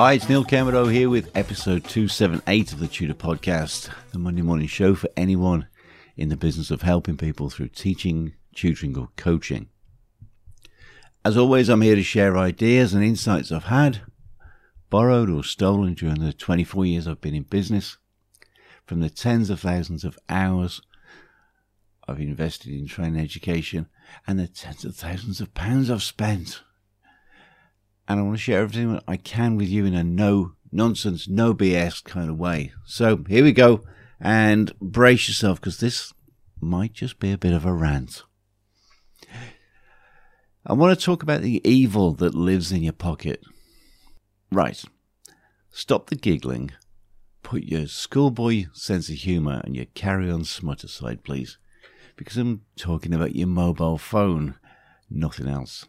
Hi, it's Neil Cowmeadow here with episode 278 of the Tutor Podcast, the Monday morning show for anyone in the business of helping people through teaching, tutoring or coaching. As always, I'm here to share ideas and insights I've had, borrowed or stolen during the 24 years I've been in business, from the tens of thousands of hours I've invested in training education and the tens of thousands of pounds I've spent. And I want to share everything I can with you in a no-nonsense, no-BS kind of way. So here we go, and brace yourself, because this might just be a bit of a rant. I want to talk about the evil that lives in your pocket. Right, stop the giggling, put your schoolboy sense of humour and your carry-on smut aside, please, because I'm talking about your mobile phone, nothing else.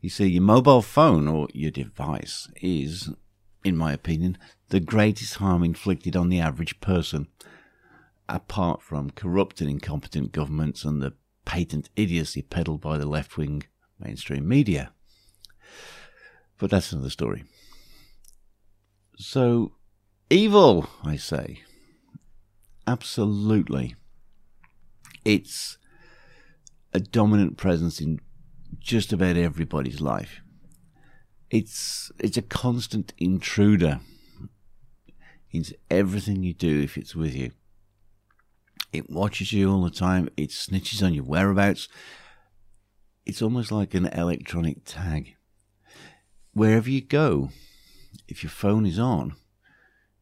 You see, your mobile phone or your device is, in my opinion, the greatest harm inflicted on the average person, apart from corrupt and incompetent governments and the patent idiocy peddled by the left-wing mainstream media. But that's another story. So, evil, I say. Absolutely. It's a dominant presence in just about everybody's life. It's a constant intruder into everything you do if it's with you. It watches you all the time. It snitches on your whereabouts. It's almost like an electronic tag. Wherever you go, if your phone is on,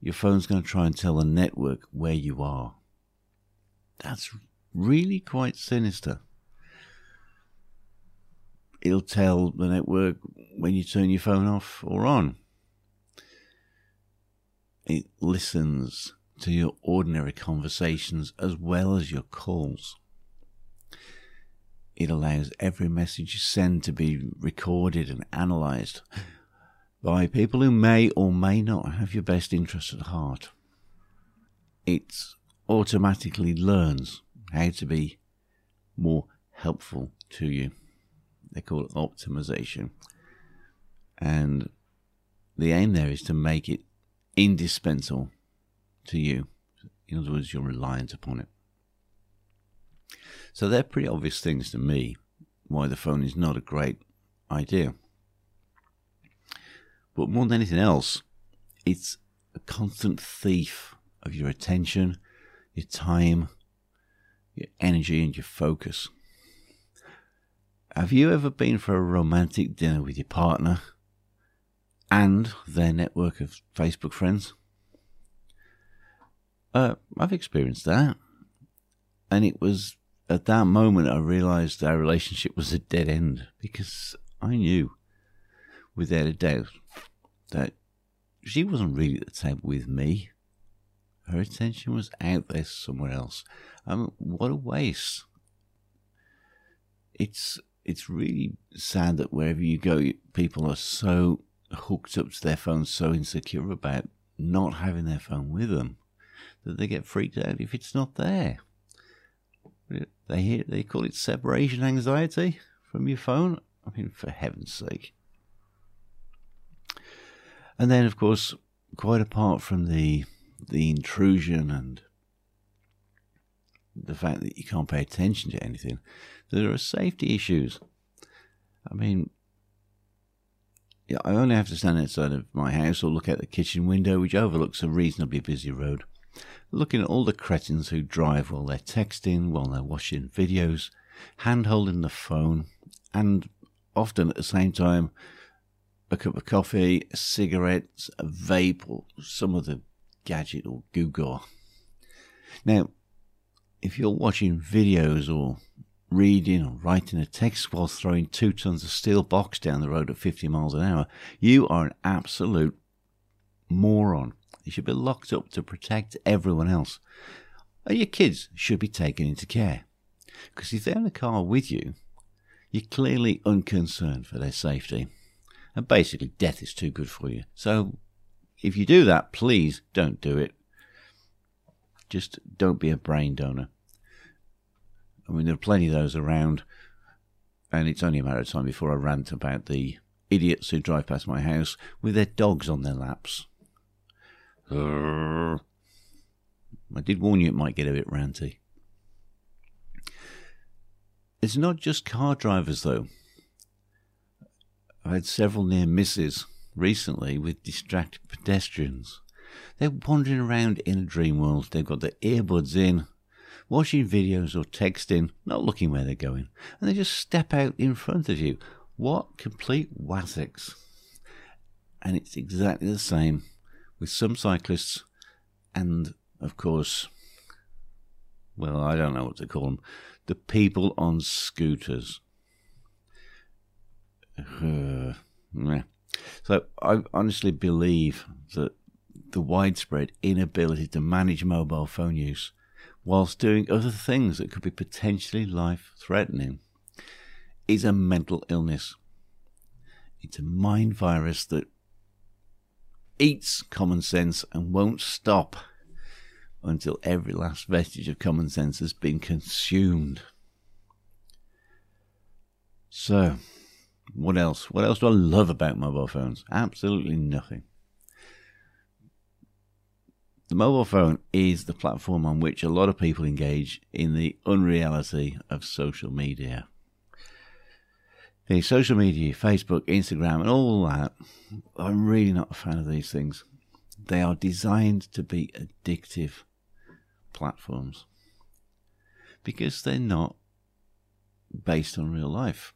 your phone's going to try and tell the network where you are. That's really quite sinister. It'll tell the network when you turn your phone off or on. It listens to your ordinary conversations as well as your calls. It allows every message you send to be recorded and analysed by people who may or may not have your best interest at heart. It automatically learns how to be more helpful to you. They call it optimization. And the aim there is to make it indispensable to you. In other words, you're reliant upon it. So they're pretty obvious things to me why the phone is not a great idea. But more than anything else, it's a constant thief of your attention, your time, your energy and your focus. Have you ever been for a romantic dinner with your partner and their network of Facebook friends? I've experienced that. And it was at that moment I realised our relationship was a dead end, because I knew without a doubt that she wasn't really at the table with me. Her attention was out there somewhere else. I mean, what a waste. It's really sad that wherever you go, people are so hooked up to their phones, so insecure about not having their phone with them, that they get freaked out if it's not there. They call it separation anxiety from your phone. I mean, for heaven's sake. And then, of course, quite apart from the intrusion and the fact that you can't pay attention to anything, there are safety issues. I mean, yeah, I only have to stand outside of my house or look out the kitchen window, which overlooks a reasonably busy road, looking at all the cretins who drive while they're texting, while they're watching videos, hand-holding the phone, and often at the same time, a cup of coffee, a cigarette, a vape, or some other gadget or gewgaw. Now, if you're watching videos or reading or writing a text while throwing 2 tons of steel box down the road at 50 miles an hour, you are an absolute moron. They should be locked up to protect everyone else. And your kids should be taken into care. Because if they're in the car with you, you're clearly unconcerned for their safety. And basically, death is too good for you. So if you do that, please don't do it. Just don't be a brain donor. I mean, there are plenty of those around, and it's only a matter of time before I rant about the idiots who drive past my house with their dogs on their laps. I did warn you it might get a bit ranty. It's not just car drivers, though. I've had several near misses recently with distracted pedestrians. They're wandering around in a dream world. They've got their earbuds in, watching videos or texting, not looking where they're going. And they just step out in front of you. What complete wassocks. And it's exactly the same with some cyclists and, of course, well, I don't know what to call them, the people on scooters. Yeah. So I honestly believe that the widespread inability to manage mobile phone use whilst doing other things that could be potentially life-threatening is a mental illness. It's a mind virus that eats common sense and won't stop until every last vestige of common sense has been consumed. So, what else? What else do I love about mobile phones? Absolutely nothing. The mobile phone is the platform on which a lot of people engage in the unreality of social media. The social media, Facebook, Instagram, and all that, I'm really not a fan of these things. They are designed to be addictive platforms because they're not based on real life.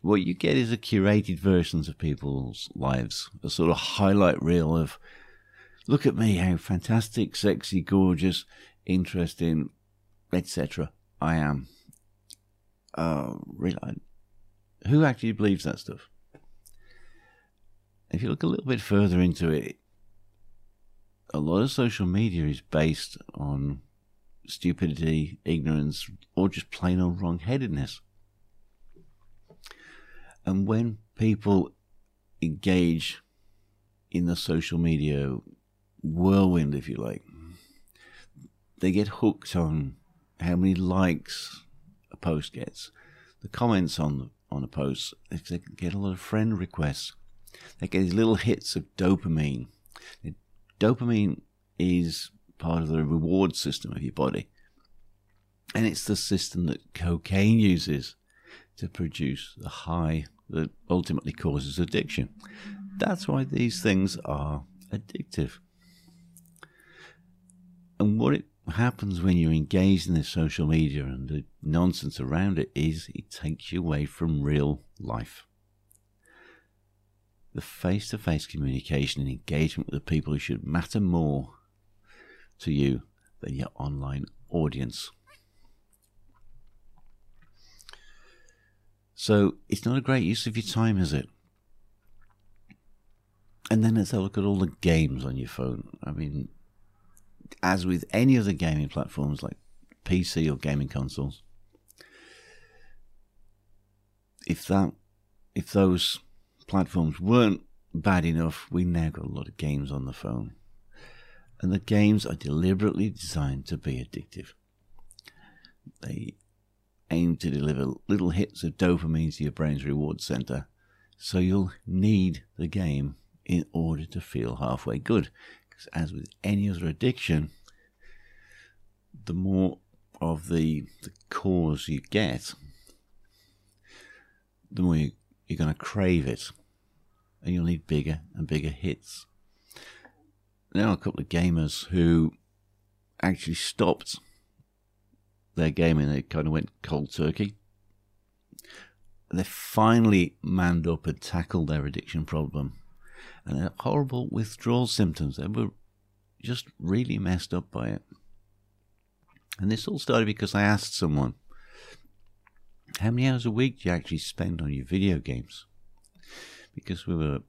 What you get is a curated versions of people's lives, a sort of highlight reel of, look at me, how fantastic, sexy, gorgeous, interesting, etc. I am. Who actually believes that stuff? If you look a little bit further into it, a lot of social media is based on stupidity, ignorance, or just plain old wrong-headedness. And when people engage in the social media whirlwind, if you like, they get hooked on how many likes a post gets, the comments on a post. They get a lot of friend requests. They get these little hits of dopamine. Dopamine is part of the reward system of your body. And it's the system that cocaine uses to produce the high that ultimately causes addiction. That's why these things are addictive. And what happens when you're engaged in this social media and the nonsense around it is it takes you away from real life. The face-to-face communication and engagement with the people who should matter more to you than your online audience. So it's not a great use of your time, is it? And then let's have a look at all the games on your phone. I mean, as with any other gaming platforms like PC or gaming consoles, if those platforms weren't bad enough, we now got a lot of games on the phone. And the games are deliberately designed to be addictive. They aim to deliver little hits of dopamine to your brain's reward center, so you'll need the game in order to feel halfway good. Because as with any other addiction, the more of the cause you get, the more you're going to crave it. And you'll need bigger and bigger hits. There are a couple of gamers who actually stopped their gaming. They kind of went cold turkey. They finally manned up and tackled their addiction problem. And they had horrible withdrawal symptoms. They were just really messed up by it. And this all started because I asked someone, how many hours a week do you actually spend on your video games? Because we were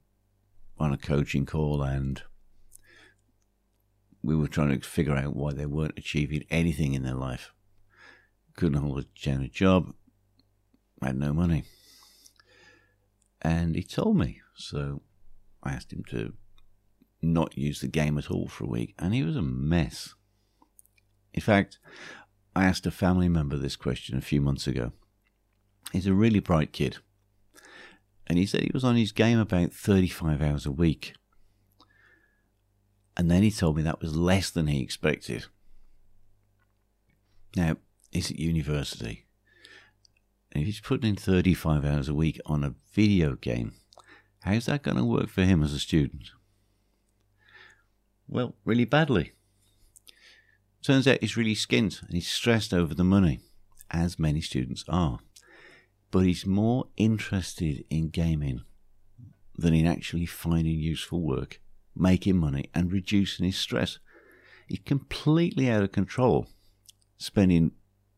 on a coaching call and we were trying to figure out why they weren't achieving anything in their life. Couldn't hold down a job, had no money. And he told me, so I asked him to not use the game at all for a week, and he was a mess. In fact, I asked a family member this question a few months ago. He's a really bright kid, and he said he was on his game about 35 hours a week. And then he told me that was less than he expected. Now, he's at university, and if he's putting in 35 hours a week on a video game, how's that going to work for him as a student? Well, really badly. Turns out he's really skint and he's stressed over the money, as many students are. But he's more interested in gaming than in actually finding useful work, making money and reducing his stress. He's completely out of control, spending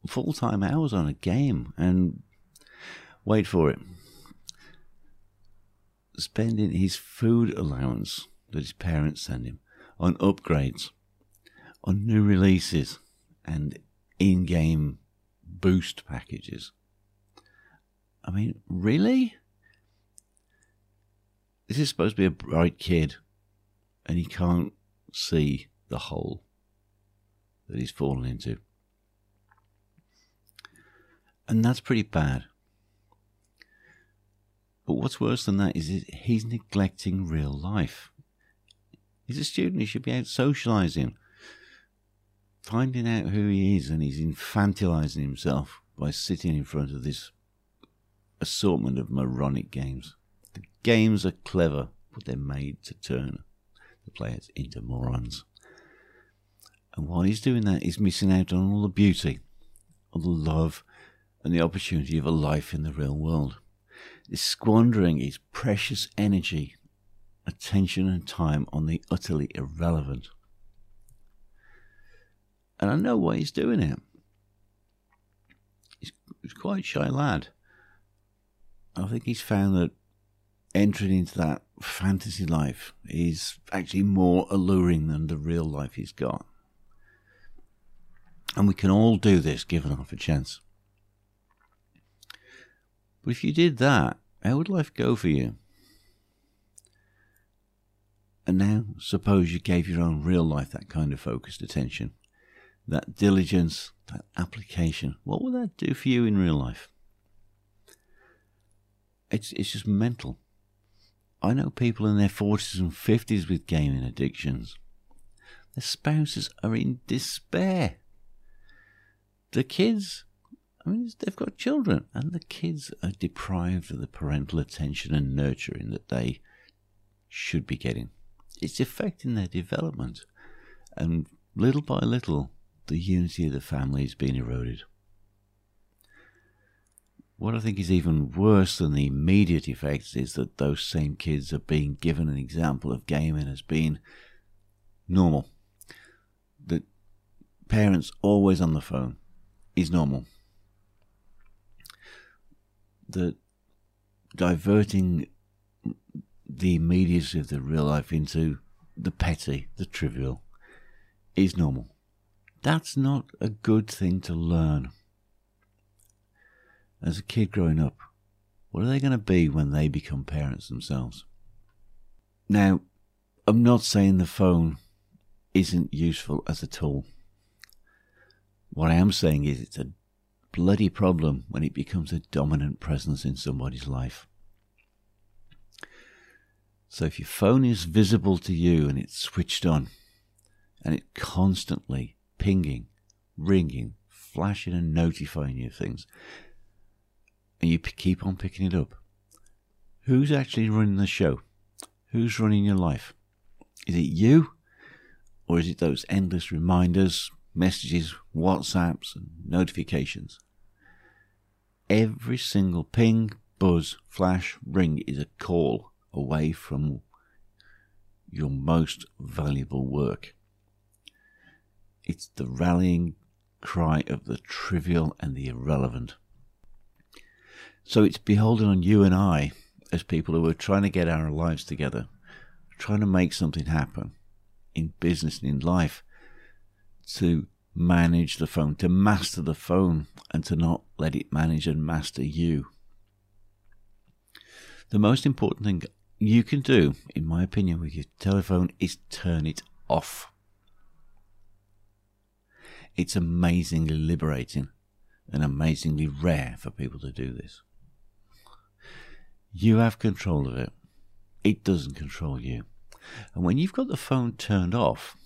full-time hours on a game and, wait for it, spending his food allowance that his parents send him on upgrades, on new releases and in-game boost packages. I mean, really? This is supposed to be a bright kid, and he can't see the hole that he's fallen into. And that's pretty bad. But what's worse than that is he's neglecting real life. He's a student, he should be out socializing, finding out who he is, and he's infantilizing himself by sitting in front of this assortment of moronic games. The games are clever, but they're made to turn the players into morons. And while he's doing that, he's missing out on all the beauty, all the love, and the opportunity of a life in the real world. He's squandering his precious energy, attention and time on the utterly irrelevant. And I know why he's doing it. He's quite a shy lad. I think he's found that entering into that fantasy life is actually more alluring than the real life he's got. And we can all do this, given half a chance. But if you did that, how would life go for you? And now, suppose you gave your own real life that kind of focused attention, that diligence, that application. What would that do for you in real life? It's just mental. I know people in their 40s and 50s with gaming addictions. Their spouses are in despair. The kids, I mean, they've got children, and the kids are deprived of the parental attention and nurturing that they should be getting. It's affecting their development, and little by little, the unity of the family is being eroded. What I think is even worse than the immediate effects is that those same kids are being given an example of gaming as being normal. That parents always on the phone is normal. That diverting the immediacy of the real life into the petty, the trivial, is normal. That's not a good thing to learn. As a kid growing up, what are they going to be when they become parents themselves? Now, I'm not saying the phone isn't useful as a tool. What I am saying is it's a bloody problem when it becomes a dominant presence in somebody's life. So if your phone is visible to you and it's switched on, and it's constantly pinging, ringing, flashing and notifying you of things, and you keep on picking it up. Who's actually running the show? Who's running your life? Is it you? Or is it those endless reminders, messages, WhatsApps, and notifications? Every single ping, buzz, flash, ring is a call away from your most valuable work. It's the rallying cry of the trivial and the irrelevant. So it's beholden on you and I, as people who are trying to get our lives together, trying to make something happen, in business and in life to manage the phone, to master the phone, and to not let it manage and master you. The most important thing you can do, in my opinion, with your telephone is turn it off. It's amazingly liberating and amazingly rare for people to do this. You have control of it. It doesn't control you. And when you've got the phone turned off,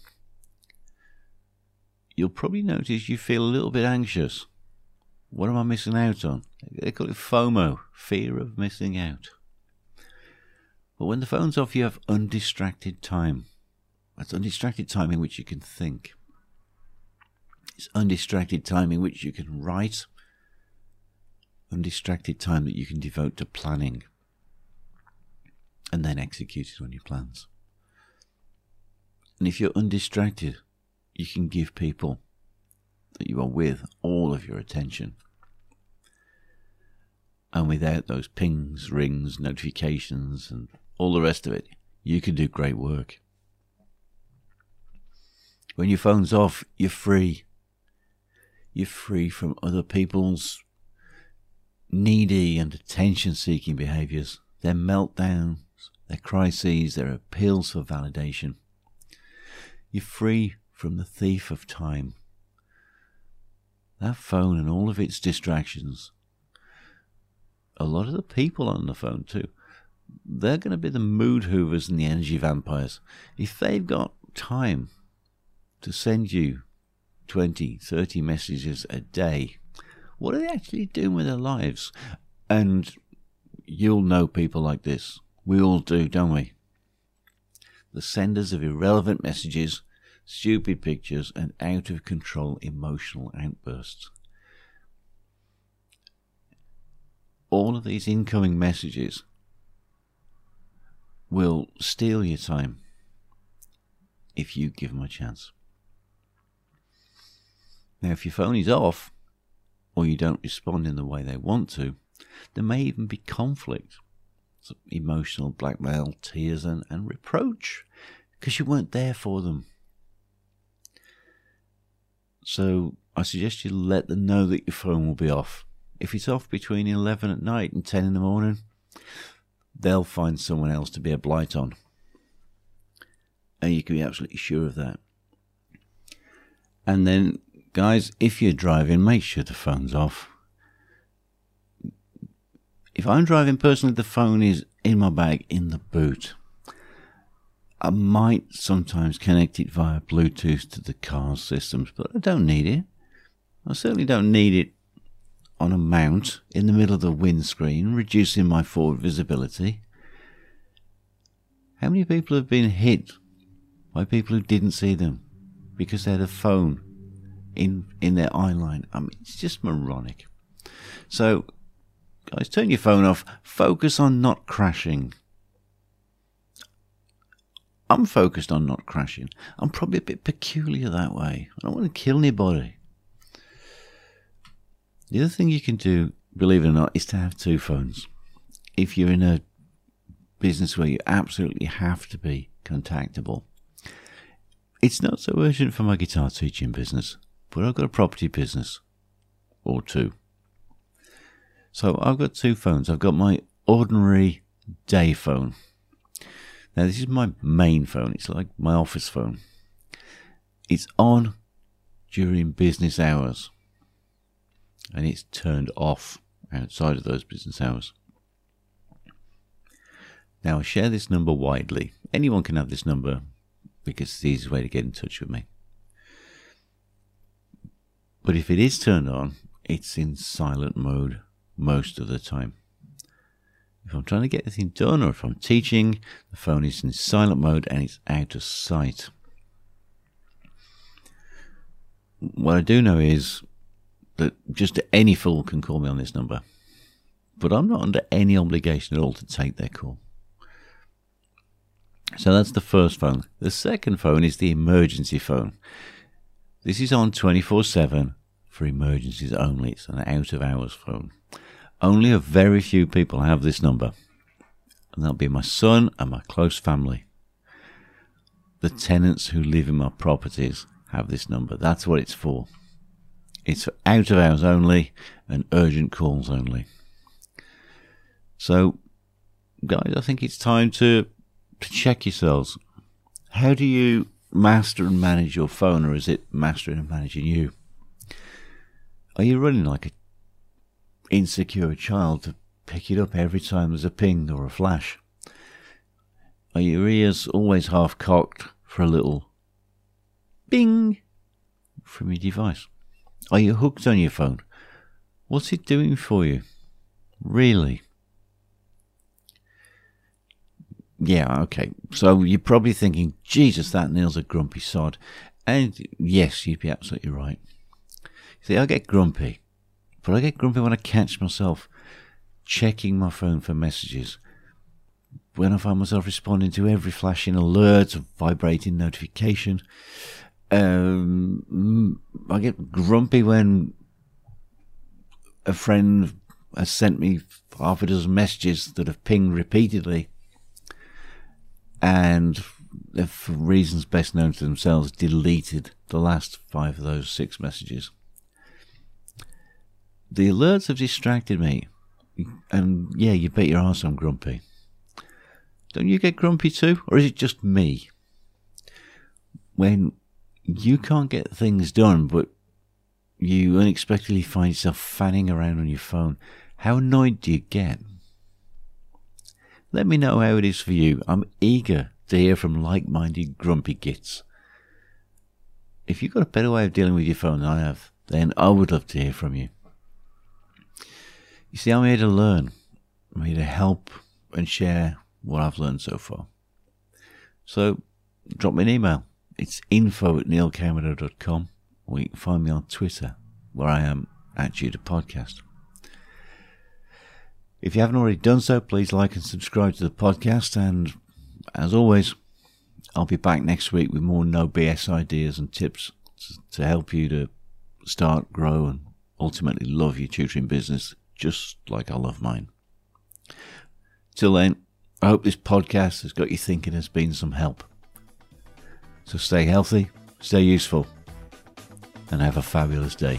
you'll probably notice you feel a little bit anxious. What am I missing out on? They call it FOMO, fear of missing out. But when the phone's off, you have undistracted time. That's undistracted time in which you can think. It's undistracted time in which you can write. Undistracted time that you can devote to planning. And then execute it on your plans. And if you're undistracted, you can give people that you are with all of your attention. And without those pings, rings, notifications, and all the rest of it, you can do great work. When your phone's off, you're free. You're free from other people's needy and attention-seeking behaviours, their meltdowns, their crises, their appeals for validation. You're free from the thief of time. That phone and all of its distractions, a lot of the people on the phone too, they're going to be the mood hoovers and the energy vampires. If they've got time to send you 20, 30 messages a day, what are they actually doing with their lives? And you'll know people like this. We all do, don't we? The senders of irrelevant messages, stupid pictures, and out-of-control emotional outbursts. All of these incoming messages will steal your time if you give them a chance. Now, if your phone is off, or you don't respond in the way they want to, there may even be conflict, some emotional blackmail, tears and reproach, because you weren't there for them. So I suggest you let them know that your phone will be off. If it's off between 11 at night and 10 in the morning, they'll find someone else to be a blight on. And you can be absolutely sure of that. And then, guys, if you're driving, make sure the phone's off. If I'm driving personally, the phone is in my bag, in the boot. I might sometimes connect it via Bluetooth to the car's systems, but I don't need it. I certainly don't need it on a mount in the middle of the windscreen, reducing my forward visibility. How many people have been hit by people who didn't see them because they had a phone in their eye line? I mean, it's just moronic. So, guys, turn your phone off. Focus on not crashing. I'm focused on not crashing. I'm probably a bit peculiar that way. I don't want to kill anybody. The other thing you can do, believe it or not, is to have two phones. If you're in a business where you absolutely have to be contactable. It's not so urgent for my guitar teaching business, but I've got a property business, or two. So I've got two phones. I've got my ordinary day phone. Now this is my main phone. It's like my office phone. It's on during business hours. And it's turned off outside of those business hours. Now I share this number widely. Anyone can have this number because it's the easiest way to get in touch with me. But if it is turned on, it's in silent mode most of the time. If I'm trying to get anything done or if I'm teaching, the phone is in silent mode and it's out of sight. What I do know is that just any fool can call me on this number. But I'm not under any obligation at all to take their call. So that's the first phone. The second phone is the emergency phone. This is on 24/7 for emergencies only. It's an out of hours phone. Only a very few people have this number. And that'll be my son and my close family. the tenants who live in my properties have this number. That's what it's for. It's for out of hours only and urgent calls only. So, guys, I think it's time to check yourselves. How do you master and manage your phone, or is it mastering and managing you? Are you running like an insecure child to pick it up every time there's a ping or a flash? Are your ears always half cocked for a little bing from your device? Are you hooked on your phone? What's it doing for you? Really? Yeah, okay. So you're probably thinking, Jesus, that Neil's a grumpy sod. And yes, you'd be absolutely right. You see, I get grumpy, but I get grumpy when I catch myself checking my phone for messages, when I find myself responding to every flashing alert or vibrating notification. I get grumpy when a friend has sent me half a dozen messages that have pinged repeatedly, and for reasons best known to themselves, deleted the last 5 of those 6 messages. The alerts have distracted me, and yeah, you bet your arse I'm grumpy. Don't you get grumpy too, or is it just me? When you can't get things done, but you unexpectedly find yourself fanning around on your phone, how annoyed do you get? Let me know how it is for you. I'm eager to hear from like-minded grumpy gits. If you've got a better way of dealing with your phone than I have, then I would love to hear from you. You see, I'm here to learn. I'm here to help and share what I've learned so far. So, drop me an email. It's info@neilcowmeadow.com, or you can find me on Twitter, where I am @tutorpodcast. If you haven't already done so, please like and subscribe to the podcast. And as always, I'll be back next week with more no BS ideas and tips to help you to start, grow, and ultimately love your tutoring business, just like I love mine. Till then, I hope this podcast has got you thinking, has been some help. So stay healthy, stay useful, and have a fabulous day.